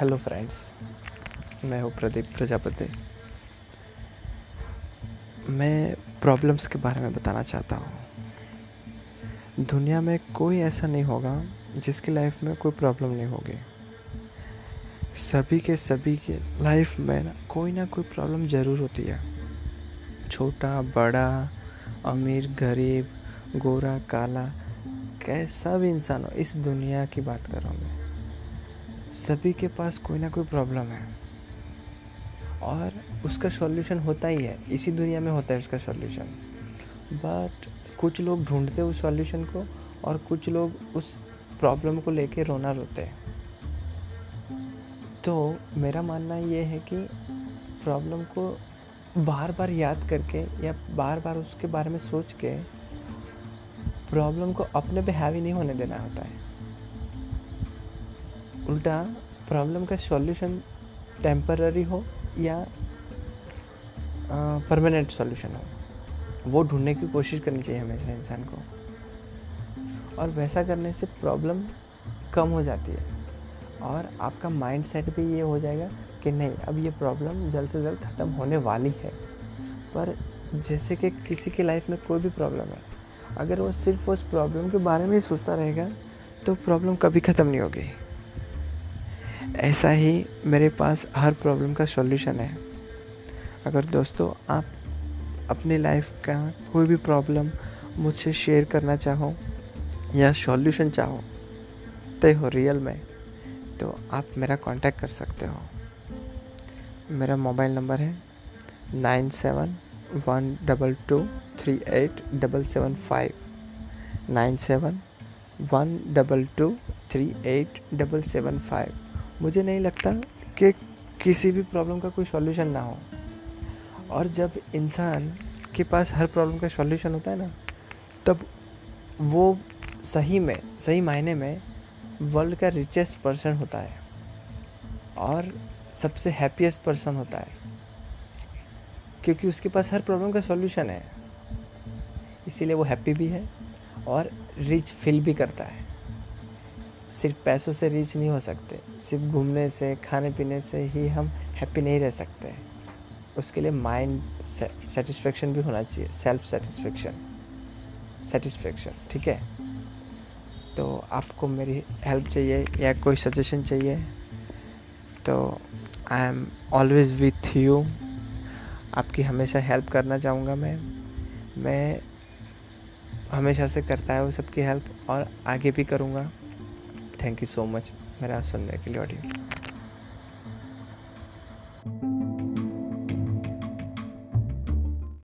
Hello friends, मैं हूँ प्रदीप प्रजापति। मैं प्रॉब्लम्स के बारे में बताना चाहता हूँ। दुनिया में कोई ऐसा नहीं होगा जिसकी लाइफ में कोई प्रॉब्लम नहीं होगी। सभी के लाइफ में ना कोई प्रॉब्लम ज़रूर होती है। छोटा बड़ा, अमीर गरीब, गोरा काला, कैसा भी इंसान हो, इस दुनिया की बात कर रहा हूँ मैं। सभी के पास कोई ना कोई प्रॉब्लम है और उसका सॉल्यूशन होता ही है। इसी दुनिया में होता है उसका सॉल्यूशन, बट कुछ लोग ढूंढते हैं उस सॉल्यूशन को और कुछ लोग उस प्रॉब्लम को लेके रोना रोते हैं। तो मेरा मानना ये है कि प्रॉब्लम को बार बार याद करके या बार बार उसके बारे में सोच के प्रॉब्लम को अपने पे हावी नहीं होने देना होता है। उल्टा प्रॉब्लम का सॉल्यूशन टेम्पररी हो या परमानेंट सॉल्यूशन हो, वो ढूंढने की कोशिश करनी चाहिए हमेशा इंसान को। और वैसा करने से प्रॉब्लम कम हो जाती है और आपका माइंडसेट भी ये हो जाएगा कि नहीं, अब ये प्रॉब्लम जल्द से जल्द ख़त्म होने वाली है। पर जैसे कि किसी की लाइफ में कोई भी प्रॉब्लम है, अगर वो सिर्फ उस प्रॉब्लम के बारे में ही सोचता रहेगा तो प्रॉब्लम कभी ख़त्म नहीं होगी। ऐसा ही मेरे पास हर प्रॉब्लम का सॉल्यूशन है। अगर दोस्तों आप अपनी लाइफ का कोई भी प्रॉब्लम मुझसे शेयर करना चाहो या सॉल्यूशन चाहो तो हो रियल में, तो आप मेरा कांटेक्ट कर सकते हो। मेरा मोबाइल नंबर है 9712238775 9712238775। मुझे नहीं लगता कि किसी भी प्रॉब्लम का कोई सॉल्यूशन ना हो, और जब इंसान के पास हर प्रॉब्लम का सॉल्यूशन होता है ना, तब वो सही मायने में वर्ल्ड का रिचेस्ट पर्सन होता है और सबसे हैप्पीएस्ट पर्सन होता है, क्योंकि उसके पास हर प्रॉब्लम का सॉल्यूशन है। इसीलिए वो हैप्पी भी है और रिच फील भी करता है। सिर्फ पैसों से रिच नहीं हो सकते, सिर्फ घूमने से खाने पीने से ही हम हैप्पी नहीं रह सकते। उसके लिए माइंड सेटिस्फेक्शन भी होना चाहिए, सेल्फ सेटिस्फेक्शन, ठीक है। तो आपको मेरी हेल्प चाहिए या कोई सजेशन चाहिए तो I am always with you. आपकी हमेशा हेल्प करना चाहूँगा मैं हमेशा से करता हूँ सबकी हेल्प और आगे भी करूँगा। थैंक यू सो मच मेरा सुनने के लिए ऑडियो।